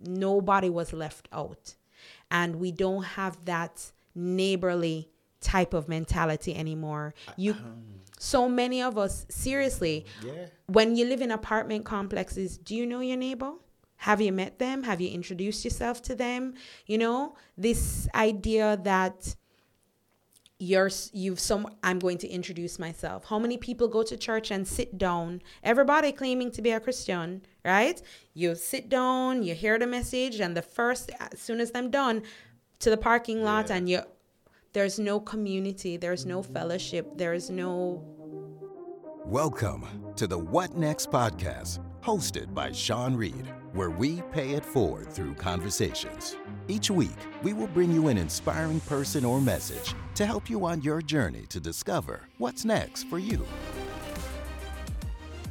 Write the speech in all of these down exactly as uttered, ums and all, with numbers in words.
Nobody was left out. And we don't have that neighborly type of mentality anymore. You, um, so many of us, seriously, yeah. When you live in apartment complexes, do you know your neighbor? Have you met them? Have you introduced yourself to them? You know, this idea that you're, you've some, I'm going to introduce myself. How many people go to church and sit down? Everybody claiming to be a Christian, right? You sit down, you hear the message, and the first, as soon as I'm done, to the parking lot, yeah. and you, there's no community, there's no fellowship, there's no... Welcome to the What Next podcast, hosted by Sean Reed, where we pay it forward through conversations. Each week, we will bring you an inspiring person or message to help you on your journey to discover what's next for you.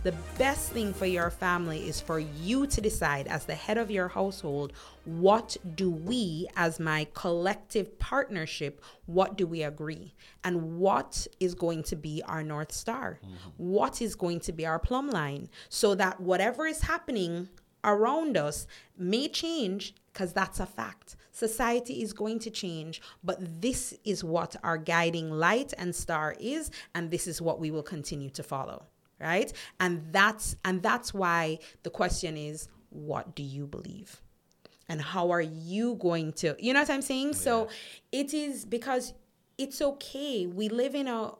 The best thing for your family is for you to decide, as the head of your household, what do we, as my collective partnership, what do we agree? And what is going to be our North Star? Mm-hmm. What is going to be our plumb line? So that whatever is happening around us may change, because that's a fact. Society is going to change, but this is what our guiding light and star is, and this is what we will continue to follow. Right? And that's and that's why the question is, what do you believe? And how are you going to, you know what I'm saying? Yeah. So it is, because it's okay. We live in a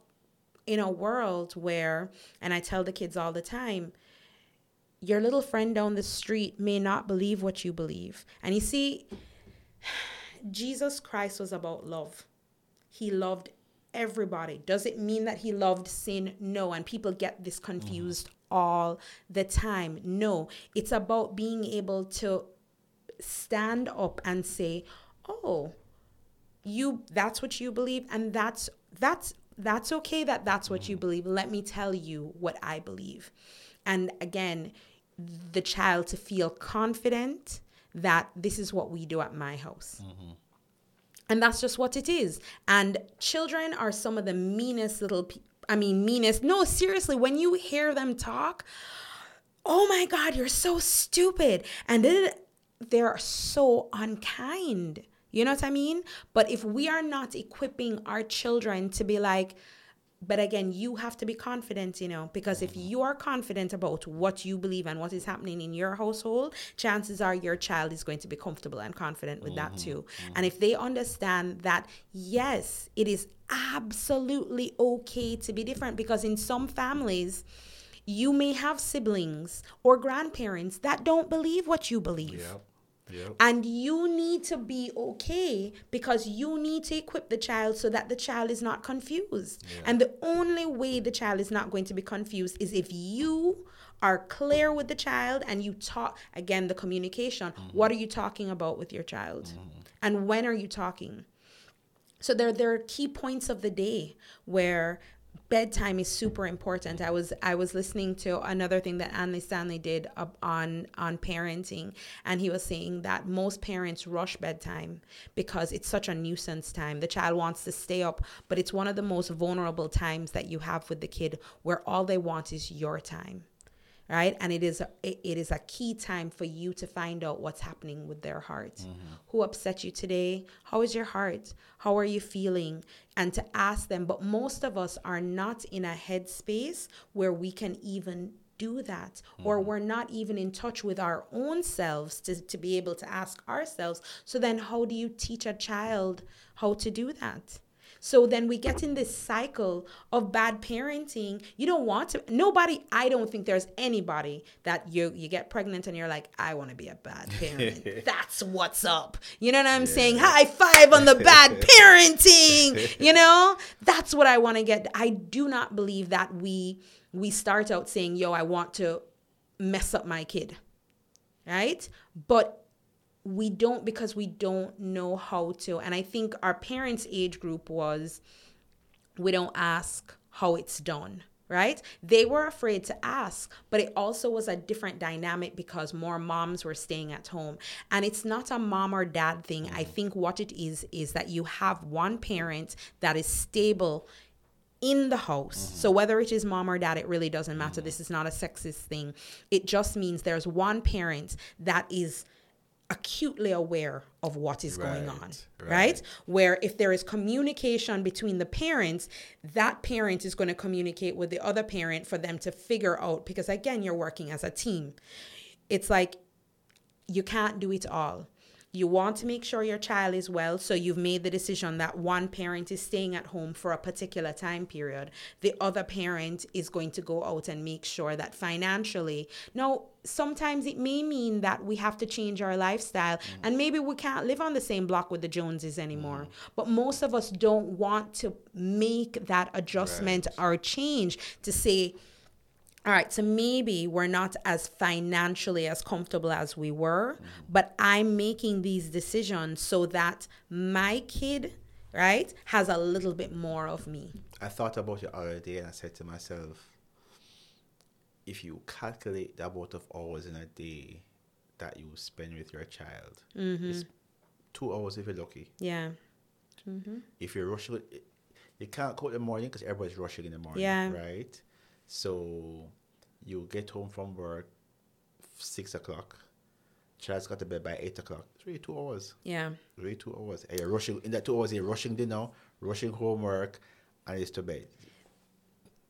in a world where, and I tell the kids all the time, your little friend down the street may not believe what you believe. And you see, Jesus Christ was about love. He loved everybody. Does it mean that he loved sin? No. And people get this confused mm. all the time. No. It's about being able to stand up and say, oh, you, that's what you believe. And that's, that's, that's okay that that's what mm. you believe. Let me tell you what I believe. And again, the child to feel confident that this is what we do at my house. Mm-hmm. And that's just what it is. And children are some of the meanest little, pe- I mean, meanest. No, seriously, when you hear them talk, oh my God, you're so stupid. And they're so unkind. You know what I mean? But if we are not equipping our children to be like, but again, you have to be confident, you know, because if you are confident about what you believe and what is happening in your household, chances are your child is going to be comfortable and confident with mm-hmm. that too. Mm-hmm. And if they understand that, yes, it is absolutely okay to be different, because in some families, you may have siblings or grandparents that don't believe what you believe. Yep. Yep. And you need to be okay, because you need to equip the child so that the child is not confused. Yeah. And the only way the child is not going to be confused is if you are clear with the child and you talk, again, the communication. Mm-hmm. What are you talking about with your child? Mm-hmm. And when are you talking? So there, there are key points of the day where bedtime is super important. I was I was listening to another thing that Andy Stanley did on on parenting, and he was saying that most parents rush bedtime because it's such a nuisance time. The child wants to stay up, but it's one of the most vulnerable times that you have with the kid, where all they want is your time, right? And it is a, it is a key time for you to find out what's happening with their heart. Mm-hmm. Who upset you today? How is your heart? How are you feeling? And to ask them. But most of us are not in a headspace where we can even do that, mm-hmm. or we're not even in touch with our own selves to, to be able to ask ourselves. So then how do you teach a child how to do that? So then we get in this cycle of bad parenting. You don't want to, nobody, I don't think there's anybody that you you get pregnant and you're like, I want to be a bad parent. That's what's up. You know what I'm yeah. saying? High five on the bad parenting. You know, that's what I want to get. I do not believe that we we start out saying, yo, I want to mess up my kid. Right? But we don't, because we don't know how to. And I think our parents' age group was, we don't ask how it's done, right? They were afraid to ask, but it also was a different dynamic because more moms were staying at home. And it's not a mom or dad thing. I think what it is, is that you have one parent that is stable in the house. Mm-hmm. So whether it is mom or dad, it really doesn't matter. Mm-hmm. This is not a sexist thing. It just means there's one parent that is acutely aware of what is right, going on, right. right? Where if there is communication between the parents, that parent is going to communicate with the other parent for them to figure out, because again, you're working as a team. It's like, you can't do it all. You want to make sure your child is well, so you've made the decision that one parent is staying at home for a particular time period. The other parent is going to go out and make sure that financially. Now, sometimes it may mean that we have to change our lifestyle, mm. and maybe we can't live on the same block with the Joneses anymore. Mm. But most of us don't want to make that adjustment right. or change to say, all right, so maybe we're not as financially as comfortable as we were, but I'm making these decisions so that my kid, right, has a little bit more of me. I thought about it all day and I said to myself, if you calculate the amount of hours in a day that you spend with your child, mm-hmm. it's two hours if you're lucky. Yeah. Mm-hmm. If you're rushing, you can't go in the morning because everybody's rushing in the morning, yeah. right? So you get home from work six o'clock. Child's got to bed by eight o'clock. It's really two hours. Yeah. Really two hours. And you're rushing in that two hours, you're rushing dinner, rushing homework, and it's to bed.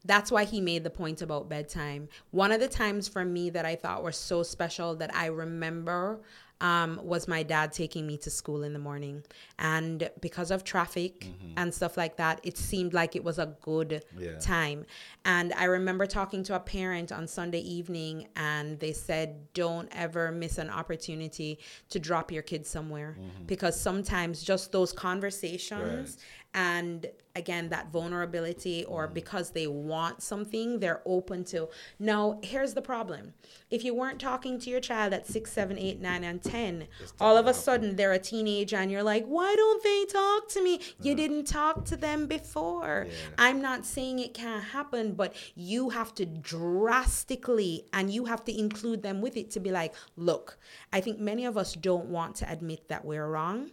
That's why he made the point about bedtime. One of the times for me that I thought were so special that I remember um, was my dad taking me to school in the morning. And because of traffic mm-hmm. and stuff like that, it seemed like it was a good yeah. time. And I remember talking to a parent on Sunday evening and they said, don't ever miss an opportunity to drop your kids somewhere. Mm-hmm. Because sometimes just those conversations right. and again, that vulnerability or mm-hmm. because they want something, they're open to. Now, here's the problem. If you weren't talking to your child at six, seven, eight, nine, and ten, all of a sudden they're a teenager and you're like, why don't they talk to me? No. You didn't talk to them before. Yeah. I'm not saying it can't happen, but you have to drastically, and you have to include them with it to be like, look, I think many of us don't want to admit that we're wrong.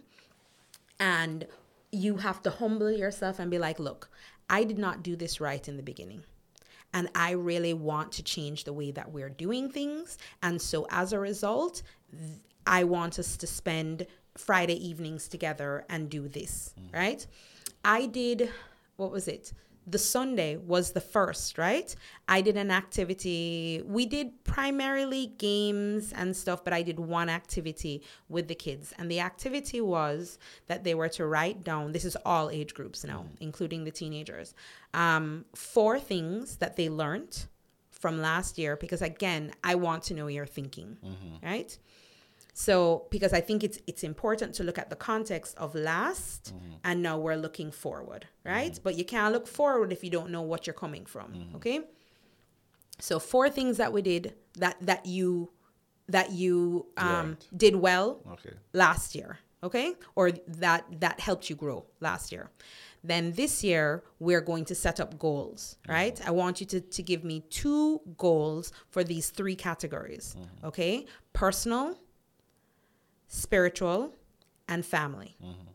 And you have to humble yourself and be like, look, I did not do this right in the beginning. And I really want to change the way that we're doing things. And so as a result, th- I want us to spend Friday evenings together and do this, mm. right? I did, what was it? The Sunday was the first, right? I did an activity. We did primarily games and stuff, but I did one activity with the kids. And the activity was that they were to write down, this is all age groups now, including the teenagers, um, four things that they learned from last year. Because again, I want to know your thinking, mm-hmm. right? So, because I think it's it's important to look at the context of last mm-hmm. and now we're looking forward, right? Mm-hmm. But you can't look forward if you don't know what you're coming from, mm-hmm. okay? So four things that we did that, that you that you um, right. did well okay. last year, okay? Or that, that helped you grow last year. Then this year, we're going to set up goals, right? Mm-hmm. I want you to, to give me two goals for these three categories, mm-hmm. okay? Personal, spiritual, and family. Mm-hmm.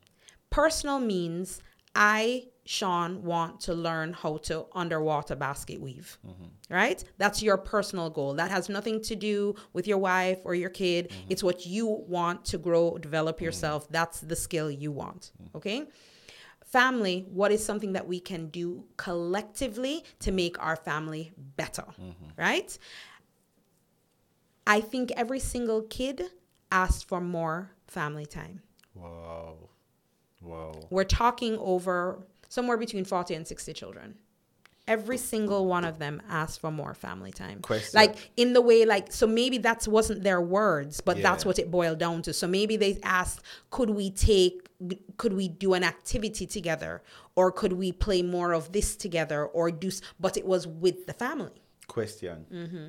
Personal means I, Sean, want to learn how to underwater basket weave, mm-hmm. right? That's your personal goal. That has nothing to do with your wife or your kid. Mm-hmm. It's what you want to grow, develop yourself. Mm-hmm. That's the skill you want, mm-hmm. okay? Family, what is something that we can do collectively to make our family better, mm-hmm. right? I think every single kid asked for more family time. Wow. Wow. We're talking over somewhere between forty and sixty children. Every single one of them asked for more family time. Question. Like in the way, like, so maybe that wasn't their words, but yeah. that's what it boiled down to. So maybe they asked, could we take, could we do an activity together? Or could we play more of this together? Or do, but it was with the family. Question. Mm-hmm.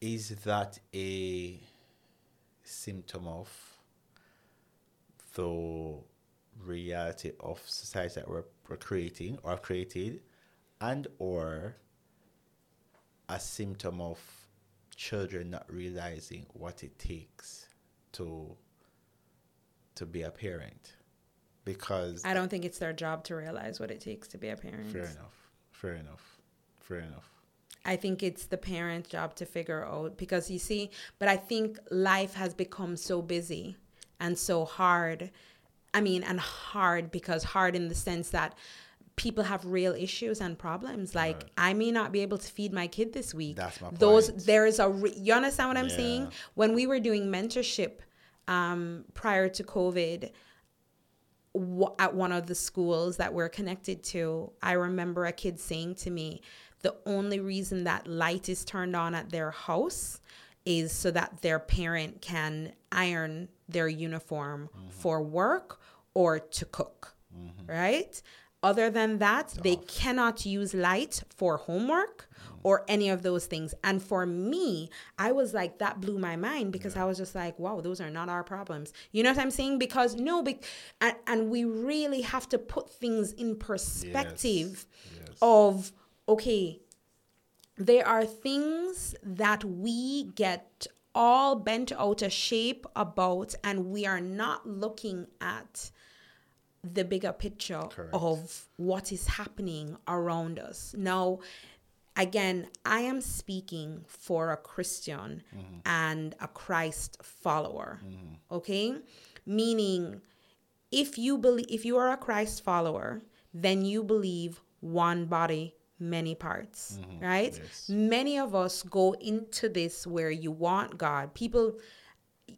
Is that a symptom of the reality of society that we're, we're creating or created, and or a symptom of children not realizing what it takes to to be a parent? Because I don't think it's their job to realize what it takes to be a parent. Fair enough. Fair enough. Fair enough. I think it's the parent's job to figure out, because you see, but I think life has become so busy and so hard. I mean, and hard because hard in the sense that people have real issues and problems. Like, right. I may not be able to feed my kid this week. That's my point. Those, there is a, re- you understand what I'm yeah. saying? When we were doing mentorship um, prior to COVID, w- at one of the schools that we're connected to, I remember a kid saying to me, the only reason that light is turned on at their house is so that their parent can iron their uniform mm-hmm. for work or to cook, mm-hmm. right? Other than that, oh. they cannot use light for homework mm-hmm. or any of those things. And for me, I was like, that blew my mind because yeah. I was just like, wow, those are not our problems. You know what I'm saying? Because no, be- and, and we really have to put things in perspective yes. Yes. of, okay, there are things that we get all bent out of shape about, and we are not looking at the bigger picture Correct. Of what is happening around us. Now, again, I am speaking for a Christian mm-hmm. and a Christ follower, mm-hmm. okay? Meaning, if you believe, if you are a Christ follower, then you believe one body, many parts, mm-hmm. right? Yes. Many of us go into this where you want God. People,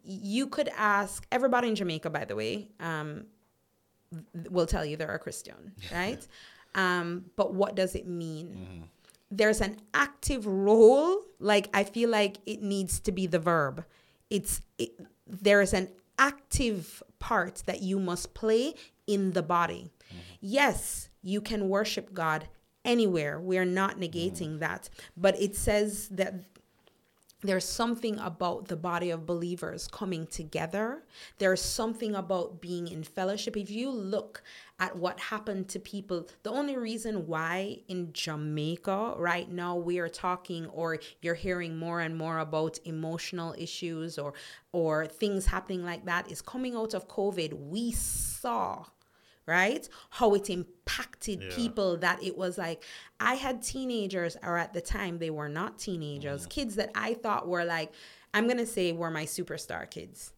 you could ask everybody in Jamaica, by the way, um, will tell you they're a Christian, right? um, but what does it mean? Mm-hmm. There's an active role. Like, I feel like it needs to be the verb. It's it, there is an active part that you must play in the body. Mm-hmm. Yes, you can worship God anywhere. We are not negating mm-hmm. that. But it says that there's something about the body of believers coming together. There's something about being in fellowship. If you look at what happened to people, the only reason why in Jamaica right now we are talking, or you're hearing more and more about emotional issues or or things happening like that, is coming out of COVID. We saw, right, how it impacted yeah. people, that it was like, I had teenagers, or at the time they were not teenagers, mm. kids that I thought were like, I'm going to say were my superstar kids,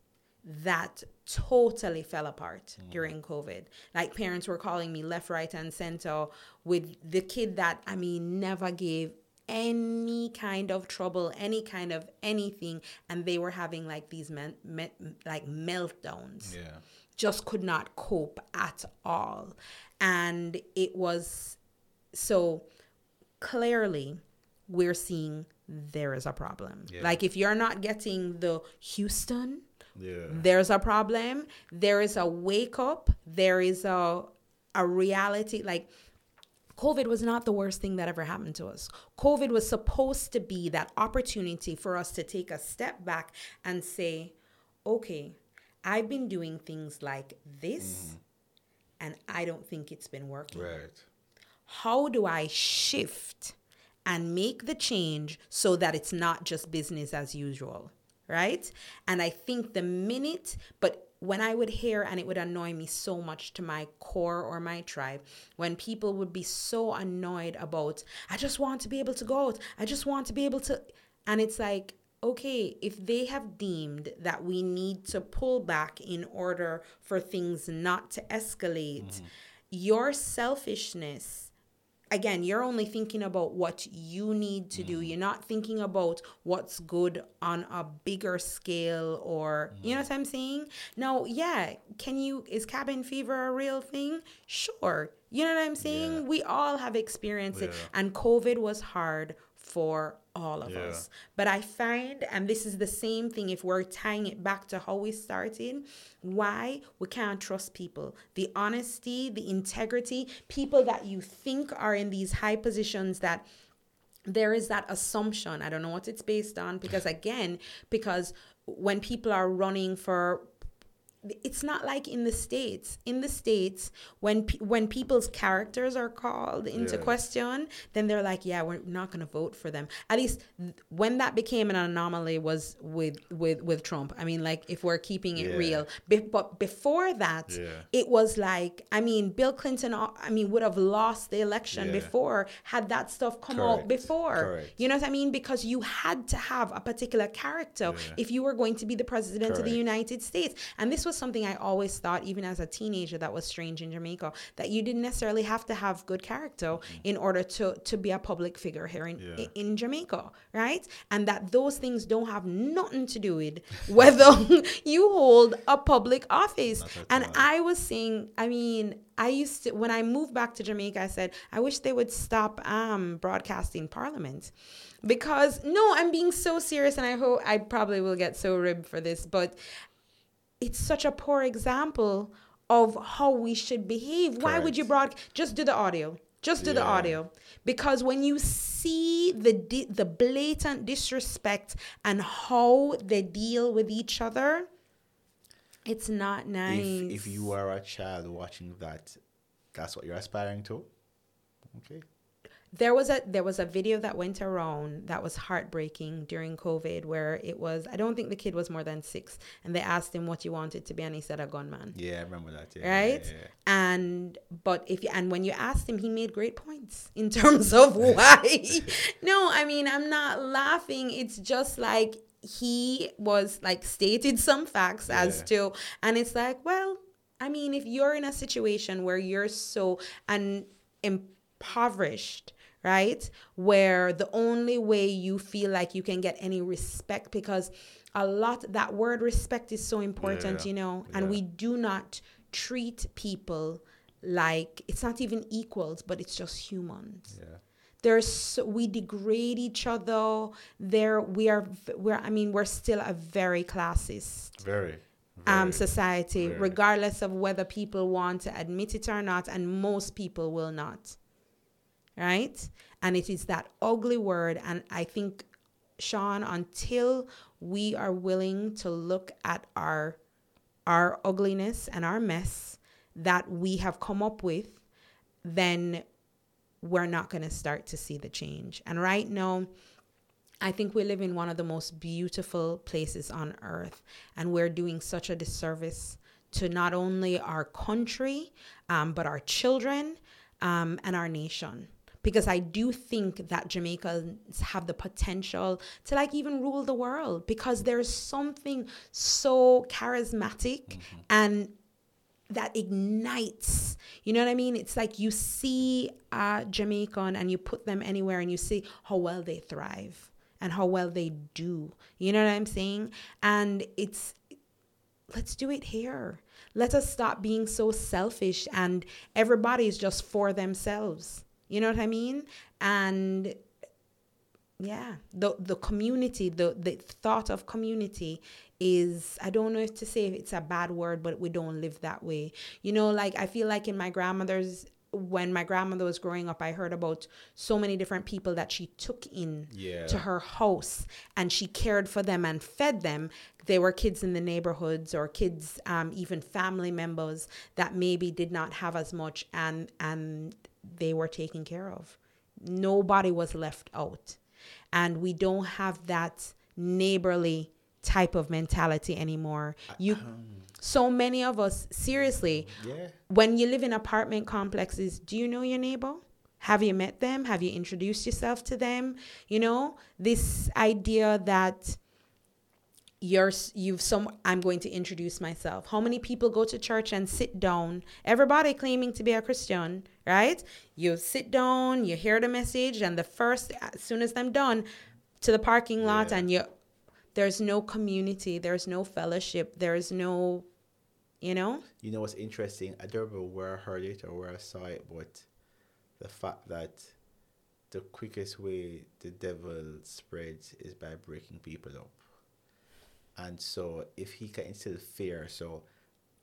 that totally fell apart mm. during COVID. Like, parents were calling me left, right, and center with the kid that, I mean, never gave any kind of trouble, any kind of anything, and they were having like these men, men, like meltdowns. Yeah. Just could not cope at all. And it was, so clearly we're seeing there is a problem. Yeah. Like, if you're not getting the Houston, yeah. there's a problem. There is a wake up. There is a a reality. Like, COVID was not the worst thing that ever happened to us. COVID was supposed to be that opportunity for us to take a step back and say, okay, I've been doing things like this, mm. and I don't think it's been working. Right. How do I shift and make the change so that it's not just business as usual, right? And I think the minute, but when I would hear, and it would annoy me so much to my core or my tribe, when people would be so annoyed about, I just want to be able to go out. I just want to be able to, and it's like, okay, if they have deemed that we need to pull back in order for things not to escalate, mm-hmm. your selfishness, again, you're only thinking about what you need to mm-hmm. do. You're not thinking about what's good on a bigger scale, or, mm-hmm. you know what I'm saying? Now, yeah, can you, is cabin fever a real thing? Sure. You know what I'm saying? Yeah. We all have experienced yeah. it. And COVID was hard for all of yeah. us. But I find, and this is the same thing, if we're tying it back to how we started, why we can't trust people. The honesty, the integrity, people that you think are in these high positions, that there is that assumption. I don't know what it's based on, because again, because when people are running for, it's not like in the States. In the States, when pe- when people's characters are called into yeah. question, then they're like, yeah, we're not going to vote for them. At least th- when that became an anomaly was with with, with Trump. I mean, like, if we're keeping it yeah. real. Be- but before that, yeah. it was like, I mean, Bill Clinton, I mean, would have lost the election yeah. before, had that stuff come Correct. Out before. Correct. You know what I mean? Because you had to have a particular character yeah. if you were going to be the president Correct. Of the United States. And this was was something I always thought, even as a teenager, that was strange in Jamaica, that you didn't necessarily have to have good character mm-hmm. in order to, to be a public figure here in, yeah. in, in Jamaica, right? And that those things don't have nothing to do with whether you hold a public office. And right. I was saying, I mean, I used to, when I moved back to Jamaica, I said, I wish they would stop um, broadcasting Parliament. Because, no, I'm being so serious, and I hope I probably will get so ribbed for this, but it's such a poor example of how we should behave. Correct. Why would you broadcast? Just do the audio. Just do yeah. the audio. Because when you see the di- the blatant disrespect and how they deal with each other, it's not nice. If, if you are a child watching that, that's what you're aspiring to? Okay. There was a there was a video that went around that was heartbreaking during COVID, where it was, I don't think the kid was more than six, and they asked him what he wanted to be, and he said a gunman. Yeah, I remember that. Yeah, right? Yeah, yeah. And but if you, and when you asked him, he made great points in terms of why. No, I mean, I'm not laughing. It's just like he was like stated some facts yeah. as to, and it's like, well, I mean, if you're in a situation where you're so un, impoverished, right? Where the only way you feel like you can get any respect, because a lot, that word respect is so important, yeah, you know, yeah. and we do not treat people like, it's not even equals, but it's just humans. Yeah. There's, we degrade each other. There, we are, we're, I mean, we're still a very classist. Very. Very, um, society, very. Regardless of whether people want to admit it or not, and most people will not. Right? And it is that ugly word. And I think, Sean, until we are willing to look at our our ugliness and our mess that we have come up with, then we're not going to start to see the change. And right now, I think we live in one of the most beautiful places on earth. And we're doing such a disservice to not only our country, um, but our children, um, and our nation. Because I do think that Jamaicans have the potential to like even rule the world, because there's something so charismatic mm-hmm. and that ignites, you know what I mean? It's like you see a Jamaican and you put them anywhere and you see how well they thrive and how well they do. You know what I'm saying? And it's, let's do it here. Let us stop being so selfish and everybody is just for themselves. You know what I mean? And yeah, the the community, the, the thought of community is, I don't know if to say if it's a bad word, but we don't live that way. You know, like I feel like in my grandmother's, when my grandmother was growing up, I heard about so many different people that she took in yeah. to her house, and she cared for them and fed them. They were kids in the neighborhoods or kids, um, even family members that maybe did not have as much, and and they were taken care of. Nobody was left out. And we don't have that neighborly type of mentality anymore. You, um, so many of us, seriously, yeah. when you live in apartment complexes, do you know your neighbor? Have you met them? Have you introduced yourself to them? You know, this idea that you're, you've some, I'm going to introduce myself. How many people go to church and sit down? Everybody claiming to be a Christian, right? You sit down, you hear the message, and the first, as soon as I'm done, to the parking lot, yeah. and you, there's no community, there's no fellowship, there's no, you know? You know what's interesting? I don't remember where I heard it or where I saw it, but the fact that the quickest way the devil spreads is by breaking people up. And so if he can instill fear, so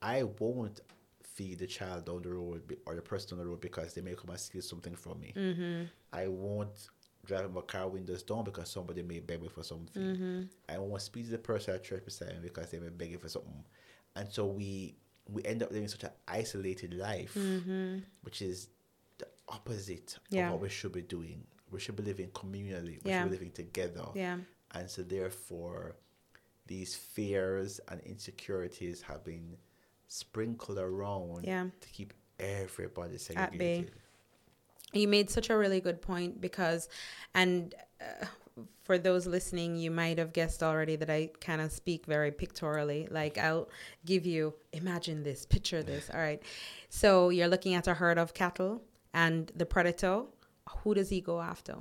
I won't feed the child down the road or the person on the road because they may come and steal something from me. Mm-hmm. I won't drive my car windows down because somebody may beg me for something. Mm-hmm. I won't speak to the person at church beside me because they may beg you for something. And so we we end up living such an isolated life, mm-hmm. which is the opposite yeah. of what we should be doing. We should be living communally. We yeah. should be living together. Yeah. And so therefore, these fears and insecurities have been sprinkled around yeah. to keep everybody segregated. You made such a really good point because, and uh, for those listening, you might have guessed already that I kind of speak very pictorially. Like, I'll give you, imagine this, picture this. All right. So you're looking at a herd of cattle, and the predator, who does he go after?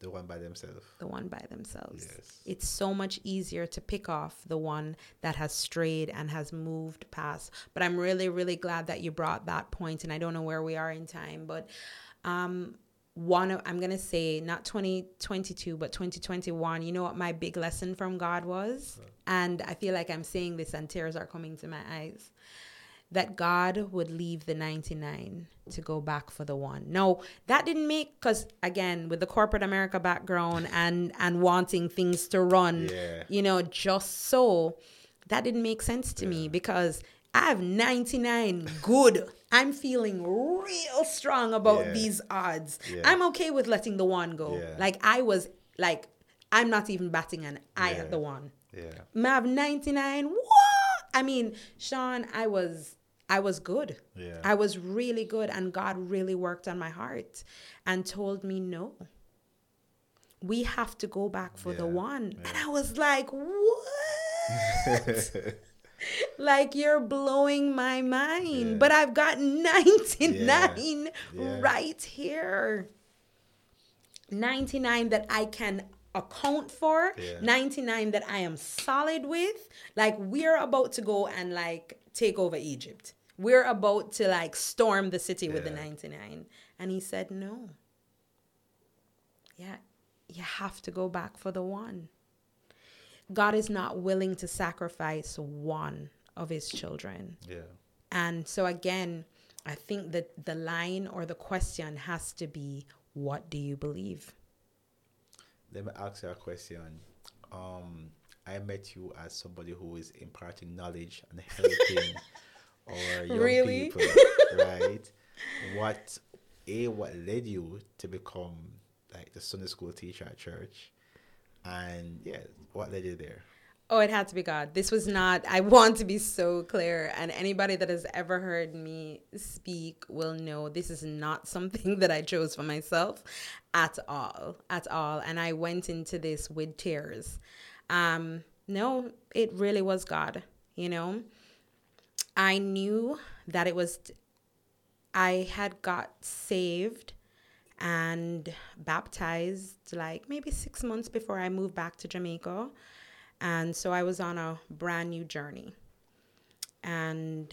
The one by themselves. The one by themselves. Yes. It's so much easier to pick off the one that has strayed and has moved past. But I'm really, really glad that you brought that point. And I don't know where we are in time, but um, one of, I'm going to say not twenty twenty-two, but twenty twenty-one, you know what my big lesson from God was? Right. And I feel like I'm saying this and tears are coming to my eyes. That God would leave the ninety-nine to go back for the one. No, that didn't make, because again, with the corporate America background and, and wanting things to run, yeah. you know, just so, that didn't make sense to yeah. me, because I have ninety-nine good. I'm feeling real strong about yeah. these odds. Yeah. I'm okay with letting the one go. Yeah. Like I was, like, I'm not even batting an eye yeah. at the one. Yeah. I have ninety-nine, what? I mean, Sean, I was... I was good. Yeah. I was really good. And God really worked on my heart and told me, no, we have to go back for yeah. the one. Yeah. And I was like, what? Like, you're blowing my mind. Yeah. But I've got ninety-nine yeah. Yeah. right here. ninety-nine that I can account for. Yeah. ninety-nine that I am solid with. Like, we're about to go and like take over Egypt. We're about to like storm the city yeah. with the ninety-nine. And he said, no. Yeah, you have to go back for the one. God is not willing to sacrifice one of his children. Yeah. And so again, I think that the line or the question has to be, what do you believe? Let me ask you a question. Um, I met you as somebody who is imparting knowledge and helping our young really? people, right? What, A, what led you to become like the Sunday school teacher at church? And yeah, what led you there? Oh, it had to be God. This was not, I want to be so clear. And anybody that has ever heard me speak will know this is not something that I chose for myself at all, at all. And I went into this with tears. Um, no, it really was God, you know. I knew that it was, I had got saved and baptized like maybe six months before I moved back to Jamaica. And so I was on a brand new journey and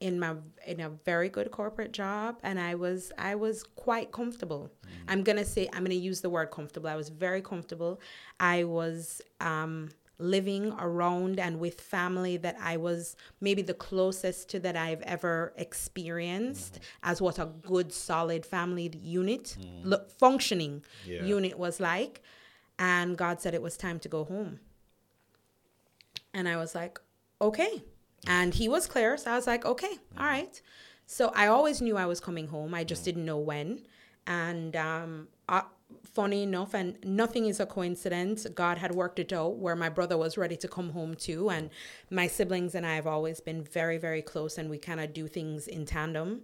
in my, in a very good corporate job. And I was, I was quite comfortable. Mm-hmm. I'm going to say, I'm going to use the word comfortable. I was very comfortable. I was, um, living around and with family that I was maybe the closest to that I've ever experienced mm-hmm. as what a good, solid family unit, mm-hmm. lo- functioning yeah. unit was like. And God said it was time to go home. And I was like, okay. And he was clear. So I was like, okay, all right. So I always knew I was coming home. I just didn't know when. And um, uh, funny enough, and nothing is a coincidence, God had worked it out where my brother was ready to come home too. And my siblings and I have always been very, very close. And we kind of do things in tandem.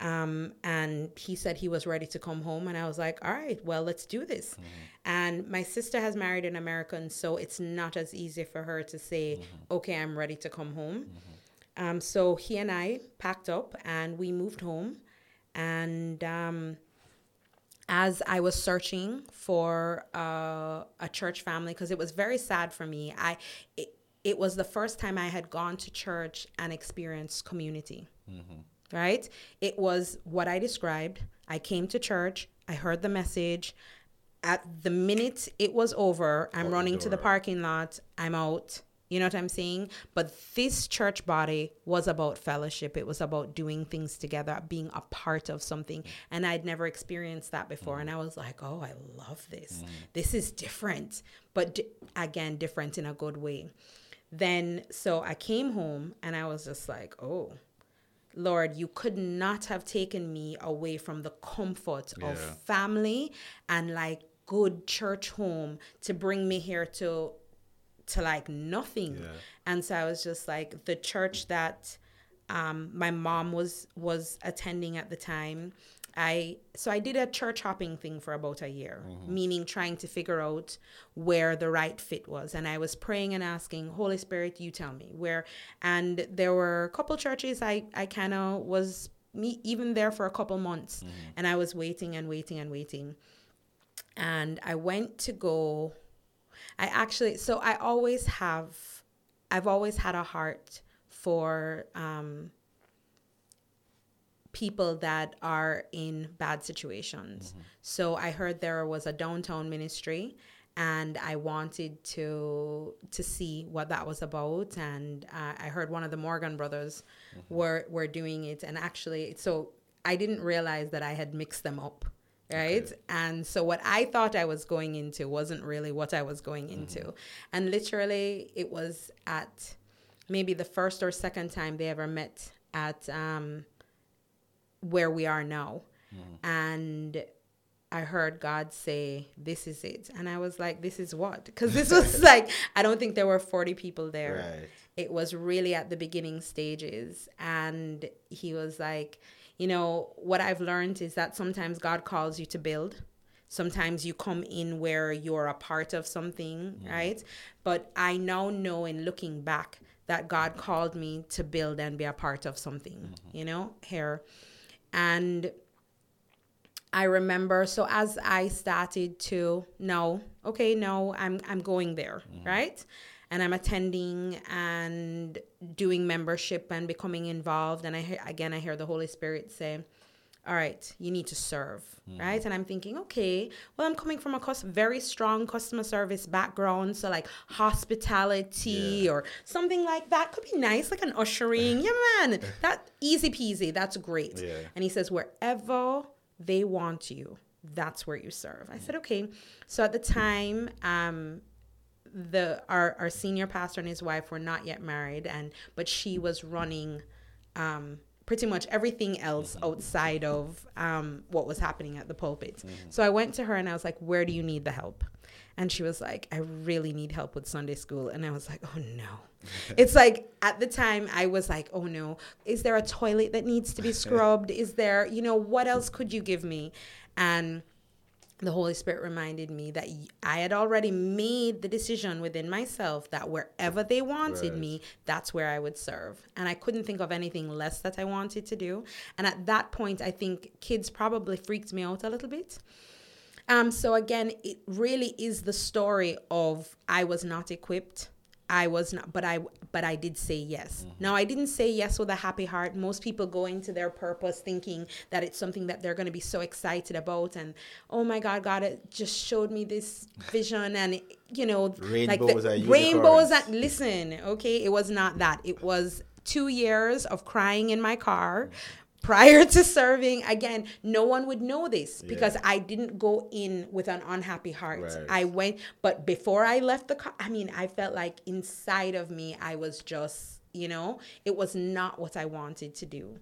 Um, and he said he was ready to come home. And I was like, all right, well, let's do this. Mm-hmm. And my sister has married an American, so it's not as easy for her to say, mm-hmm. okay, I'm ready to come home. Mm-hmm. Um, so he and I packed up and we moved home. And um, as I was searching for uh, a church family, because it was very sad for me, I it, it was the first time I had gone to church and experienced community. Mm-hmm. Right? It was what I described. I came to church. I heard the message. At the minute it was over, I'm oh, running the to the parking lot. I'm out. You know what I'm saying? But this church body was about fellowship. It was about doing things together, being a part of something. And I'd never experienced that before. Mm. And I was like, oh, I love this. Mm. This is different. But d- again, different in a good way. Then, so I came home and I was just like, oh, Lord, you could not have taken me away from the comfort yeah. of family and like good church home to bring me here to to like nothing. Yeah. And so I was just like, the church that um, my mom was was attending at the time I so I did a church hopping thing for about a year, mm-hmm. meaning trying to figure out where the right fit was. And I was praying and asking, Holy Spirit, you tell me where. And there were a couple churches I, I kind of was me even there for a couple months. Mm-hmm. And I was waiting and waiting and waiting. And I went to go. I actually so I always have I've always had a heart for um people that are in bad situations. Mm-hmm. So I heard there was a downtown ministry and I wanted to to see what that was about. And uh, I heard one of the Morgan brothers mm-hmm. were, were doing it. And actually, so I didn't realize that I had mixed them up. Right. Okay. And so what I thought I was going into wasn't really what I was going mm-hmm. into. And literally it was at maybe the first or second time they ever met at um, where we are now. Mm. And I heard God say, this is it. And I was like, this is what? Because this was like, I don't think there were forty people there. Right. It was really at the beginning stages. And he was like, you know, what I've learned is that sometimes God calls you to build. Sometimes you come in where you're a part of something, mm. right? But I now know in looking back that God called me to build and be a part of something, mm-hmm. you know, here. And I remember, so as I started to know, okay, no, I'm I'm going there, mm-hmm. right? And I'm attending and doing membership and becoming involved. And I again, I hear the Holy Spirit say, all right, you need to serve, mm-hmm. right? And I'm thinking, okay, well, I'm coming from a cus- very strong customer service background. So like hospitality yeah. or something like that could be nice, like an ushering. Yeah, man, that easy peasy. That's great. Yeah. And he says, wherever they want you, that's where you serve. I said, okay. So at the time, um, the our, our senior pastor and his wife were not yet married, and but she was running um pretty much everything else outside of um, what was happening at the pulpit. Mm-hmm. So I went to her and I was like, where do you need the help? And she was like, I really need help with Sunday school. And I was like, oh no. It's like at the time I was like, oh no, is there a toilet that needs to be scrubbed? Is there, you know, what else could you give me? And the Holy Spirit reminded me that I had already made the decision within myself that wherever they wanted right. me, that's where I would serve. And I couldn't think of anything less that I wanted to do. And at that point, I think kids probably freaked me out a little bit. Um, so again, it really is the story of I was not equipped. I was not, but I, but I did say yes. Mm-hmm. Now I didn't say yes with a happy heart. Most people go into their purpose thinking that it's something that they're going to be so excited about. And oh my God, God, it just showed me this vision. And you know, rainbows like the rainbows that listen, okay. It was not that. It was two years of crying in my car prior to serving. Again, no one would know this because yeah. I didn't go in with an unhappy heart. Right. I went, but before I left the car, I mean, I felt like inside of me, I was just, you know, it was not what I wanted to do.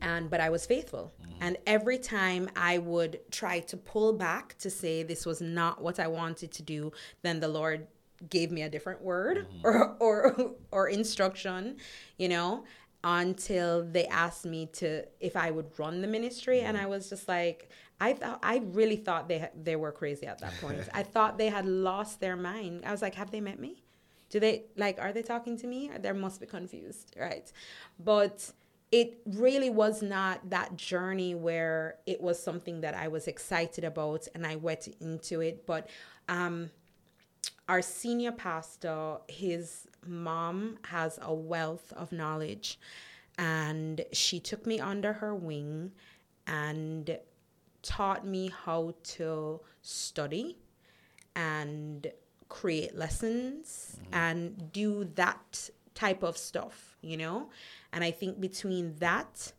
And, but I was faithful. Mm-hmm. And every time I would try to pull back to say this was not what I wanted to do, then the Lord gave me a different word mm-hmm. or, or, or instruction, you know, until they asked me to if I would run the ministry. And I was just like, I thought I really thought they ha- they were crazy at that point. I thought they had lost their mind. I was like, have they met me? Do they like are they talking to me? Or they must be confused, right? But it really was not that journey where it was something that I was excited about and I went into it. But um our senior pastor, his mom has a wealth of knowledge, and she took me under her wing and taught me how to study and create lessons mm-hmm. and do that type of stuff, you know? And I think between that,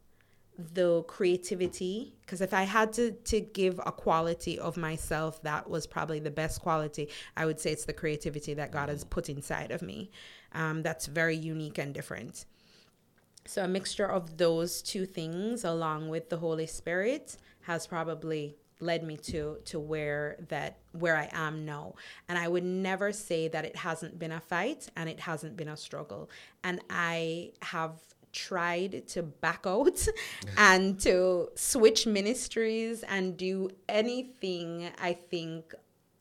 the creativity, because if I had to, to give a quality of myself that was probably the best quality, I would say it's the creativity that God has put inside of me. Um, that's very unique and different. So a mixture of those two things along with the Holy Spirit has probably led me to to where that where I am now. And I would never say that it hasn't been a fight and it hasn't been a struggle. And I have tried to back out and to switch ministries and do anything, I think,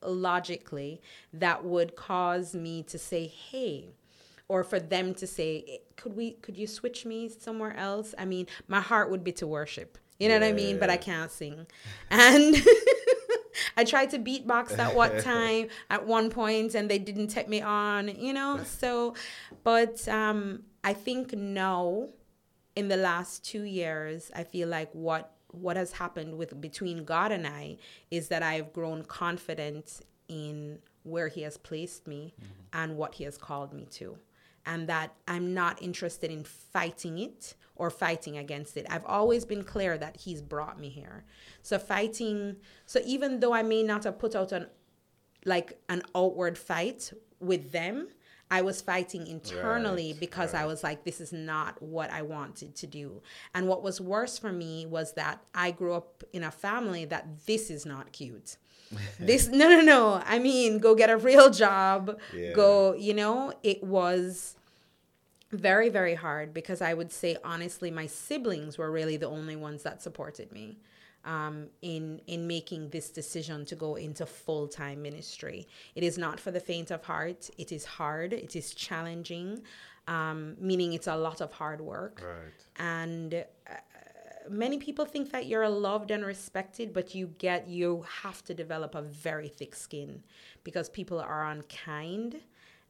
logically, that would cause me to say, hey, or for them to say, could we, could you switch me somewhere else? I mean, my heart would be to worship. You know yeah. what I mean? But I can't sing. And I tried to beatbox at one time, at one point, and they didn't take me on, you know? So, but um, I think now, in the last two years, I feel like what what has happened with between God and I is that I've grown confident in where he has placed me mm-hmm. and what he has called me to. And that I'm not interested in fighting it or fighting against it. I've always been clear that he's brought me here. So fighting, so even though I may not have put out an like an outward fight with them, I was fighting internally right, because right. I was like, this is not what I wanted to do. And what was worse for me was that I grew up in a family that this is not cute. This no no no I mean go get a real job yeah. go you know it was very very hard because I would say honestly my siblings were really the only ones that supported me um in in making this decision to go into full-time ministry. It is not for the faint of heart. It is hard, it is challenging, um meaning it's a lot of hard work, right? And uh, many people think that you're loved and respected, but you get, you have to develop a very thick skin because people are unkind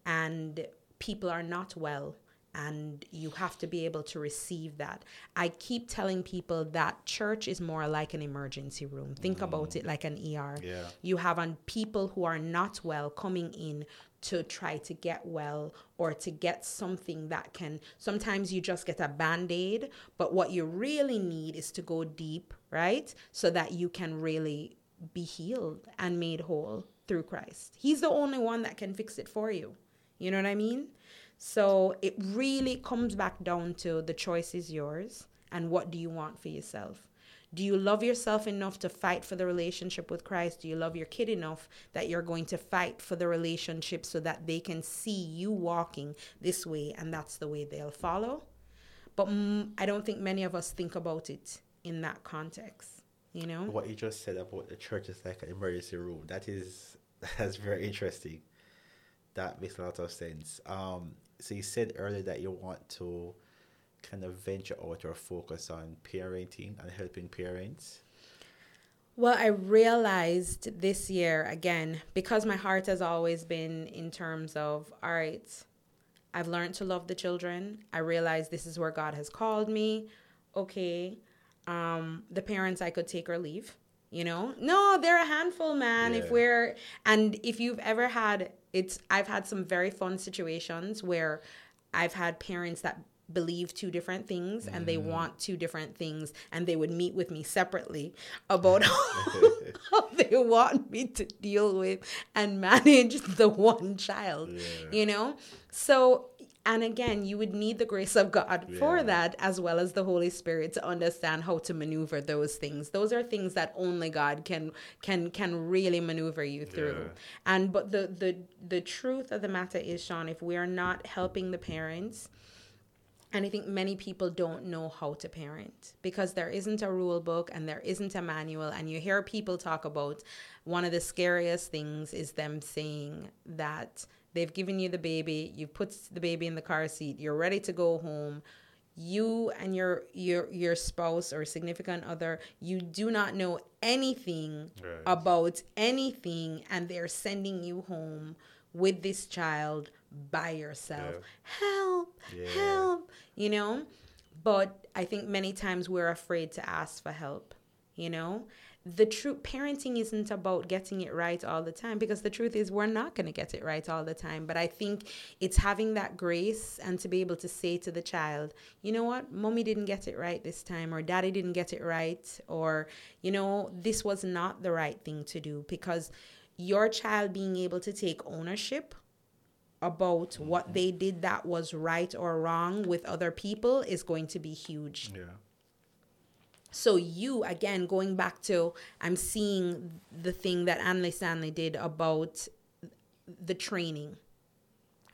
and people are not well, and you have to be able to receive that. I keep telling people that church is more like an emergency room. Think mm. about it like an E R. Yeah. You have on people who are not well coming in to try to get well or to get something that can, sometimes you just get a Band-Aid, but what you really need is to go deep, right? So that you can really be healed and made whole through Christ. He's the only one that can fix it for you. You know what I mean? So it really comes back down to the choice is yours and what do you want for yourself? Do you love yourself enough to fight for the relationship with Christ? Do you love your kid enough that you're going to fight for the relationship so that they can see you walking this way and that's the way they'll follow? But mm, I don't think many of us think about it in that context, you know? What you just said about the church is like an emergency room. That is, that's very interesting. That makes a lot of sense. Um, so you said earlier that you want to kind of venture out or focus on parenting and helping parents? Well, I realized this year, again, because my heart has always been in terms of, all right, I've learned to love the children. I realized this is where God has called me. Okay, um, the parents I could take or leave, you know? No, they're a handful, man. Yeah. If we're, and if you've ever had, it's, I've had some very fun situations where I've had parents that believe two different things and they want two different things and they would meet with me separately about how they want me to deal with and manage the one child, yeah. you know? So, and again, you would need the grace of God yeah. for that, as well as the Holy Spirit to understand how to maneuver those things. Those are things that only God can can can really maneuver you through. Yeah. And but the the the truth of the matter is, Sean, if we are not helping the parents, and I think many people don't know how to parent because there isn't a rule book and there isn't a manual. And you hear people talk about one of the scariest things is them saying that they've given you the baby, you've put the baby in the car seat, you're ready to go home. You and your your your spouse or significant other, you do not know anything right. about anything, and they're sending you home with this child by yourself. Yeah. Help, yeah. help, you know? But I think many times we're afraid to ask for help, you know? The true parenting isn't about getting it right all the time, because the truth is we're not going to get it right all the time. But I think it's having that grace and to be able to say to the child, you know what, mommy didn't get it right this time, or daddy didn't get it right, or, you know, this was not the right thing to do. Because your child being able to take ownership about mm-hmm. what they did that was right or wrong with other people is going to be huge. Yeah. So you, again, going back to, I'm seeing the thing that Andy Stanley did about the training,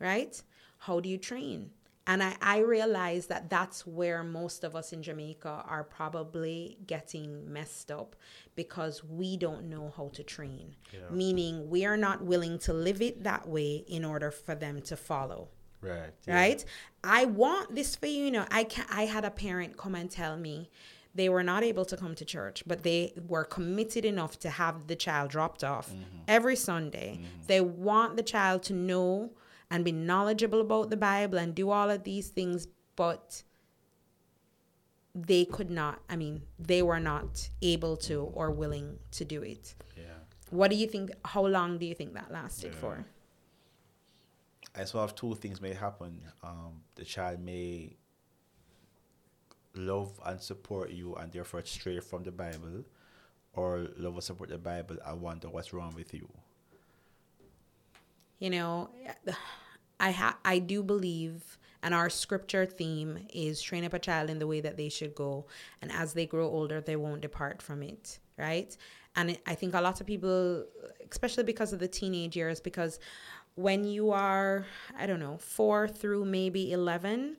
right? How do you train? And I, I realize that that's where most of us in Jamaica are probably getting messed up, because we don't know how to train, yeah. meaning we are not willing to live it that way in order for them to follow. Right. Yeah. Right. I want this for you. You know, I can, I had a parent come and tell me they were not able to come to church, but they were committed enough to have the child dropped off mm-hmm. every Sunday. Mm-hmm. They want the child to know and be knowledgeable about the Bible and do all of these things, but they could not, I mean, they were not able to or willing to do it. Yeah. What do you think, how long do you think that lasted yeah. for? I sort of two things may happen. Um, the child may love and support you and therefore stray from the Bible, or love and support the Bible and wonder what's wrong with you. You know, I ha- I do believe, and our scripture theme is train up a child in the way that they should go, and as they grow older, they won't depart from it, right? And it, I think a lot of people, especially because of the teenage years, because when you are, I don't know, four through maybe eleven,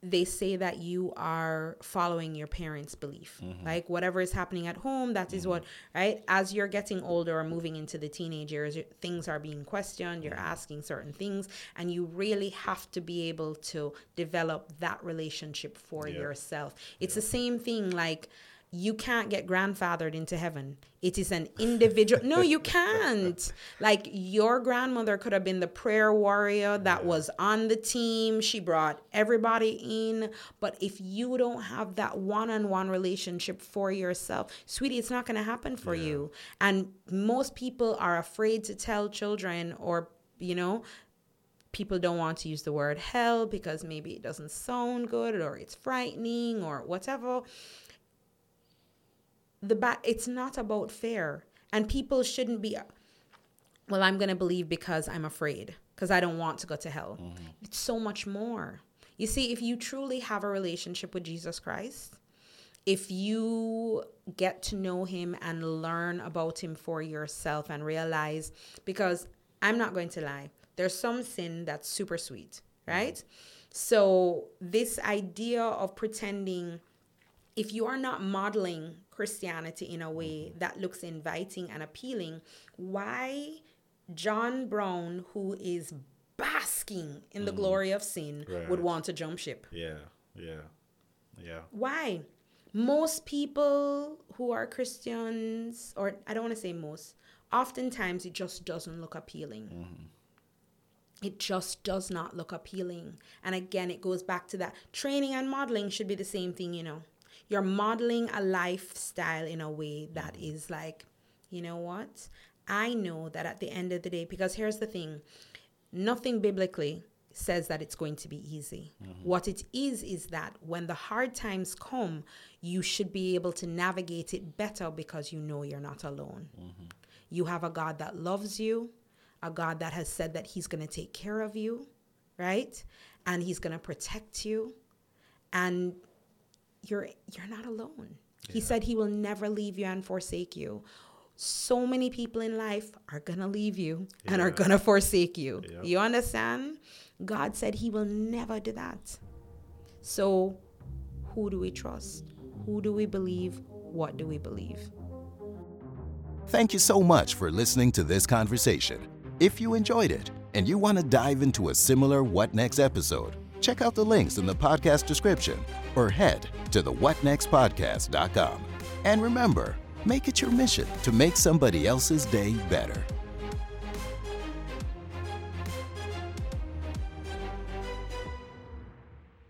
they say that you are following your parents' belief. Mm-hmm. Like whatever is happening at home, that mm-hmm. is what, right? As you're getting older or moving into the teenage years, things are being questioned, you're asking certain things, and you really have to be able to develop that relationship for yeah. yourself. It's yeah. the same thing, like you can't get grandfathered into heaven. It is an individual. No, you can't. Like your grandmother could have been the prayer warrior that yeah. was on the team. She brought everybody in. But if you don't have that one-on-one relationship for yourself, sweetie, it's not going to happen for yeah. you. And most people are afraid to tell children, or, you know, people don't want to use the word hell because maybe it doesn't sound good or it's frightening or whatever. The ba- it's not about fear, and people shouldn't be, well, I'm going to believe because I'm afraid, because I don't want to go to hell. Mm-hmm. It's so much more. You see, if you truly have a relationship with Jesus Christ, if you get to know him and learn about him for yourself and realize, because I'm not going to lie, there's some sin that's super sweet, right? Mm-hmm. So this idea of pretending, if you are not modeling Christianity in a way that looks inviting and appealing, why John Brown, who is basking in the mm. glory of sin, right. would want to jump ship? Yeah, yeah, yeah. Why? Most people who are Christians, or I don't want to say most, oftentimes it just doesn't look appealing. Mm-hmm. It just does not look appealing. And again, it goes back to that. Training and modeling should be the same thing, you know. You're modeling a lifestyle in a way that is like, you know what? I know that at the end of the day, because here's the thing, nothing biblically says that it's going to be easy. Mm-hmm. What it is, is that when the hard times come, you should be able to navigate it better because you know you're not alone. Mm-hmm. You have a God that loves you, a God that has said that he's going to take care of you, right? And he's going to protect you. And You're you're not alone. Yeah. He said he will never leave you and forsake you. So many people in life are going to leave you yeah. and are going to forsake you. Yeah. You understand? God said he will never do that. So who do we trust? Who do we believe? What do we believe? Thank you so much for listening to this conversation. If you enjoyed it and you want to dive into a similar What Next episode, check out the links in the podcast description or head to the what next podcast dot com. And remember, make it your mission to make somebody else's day better.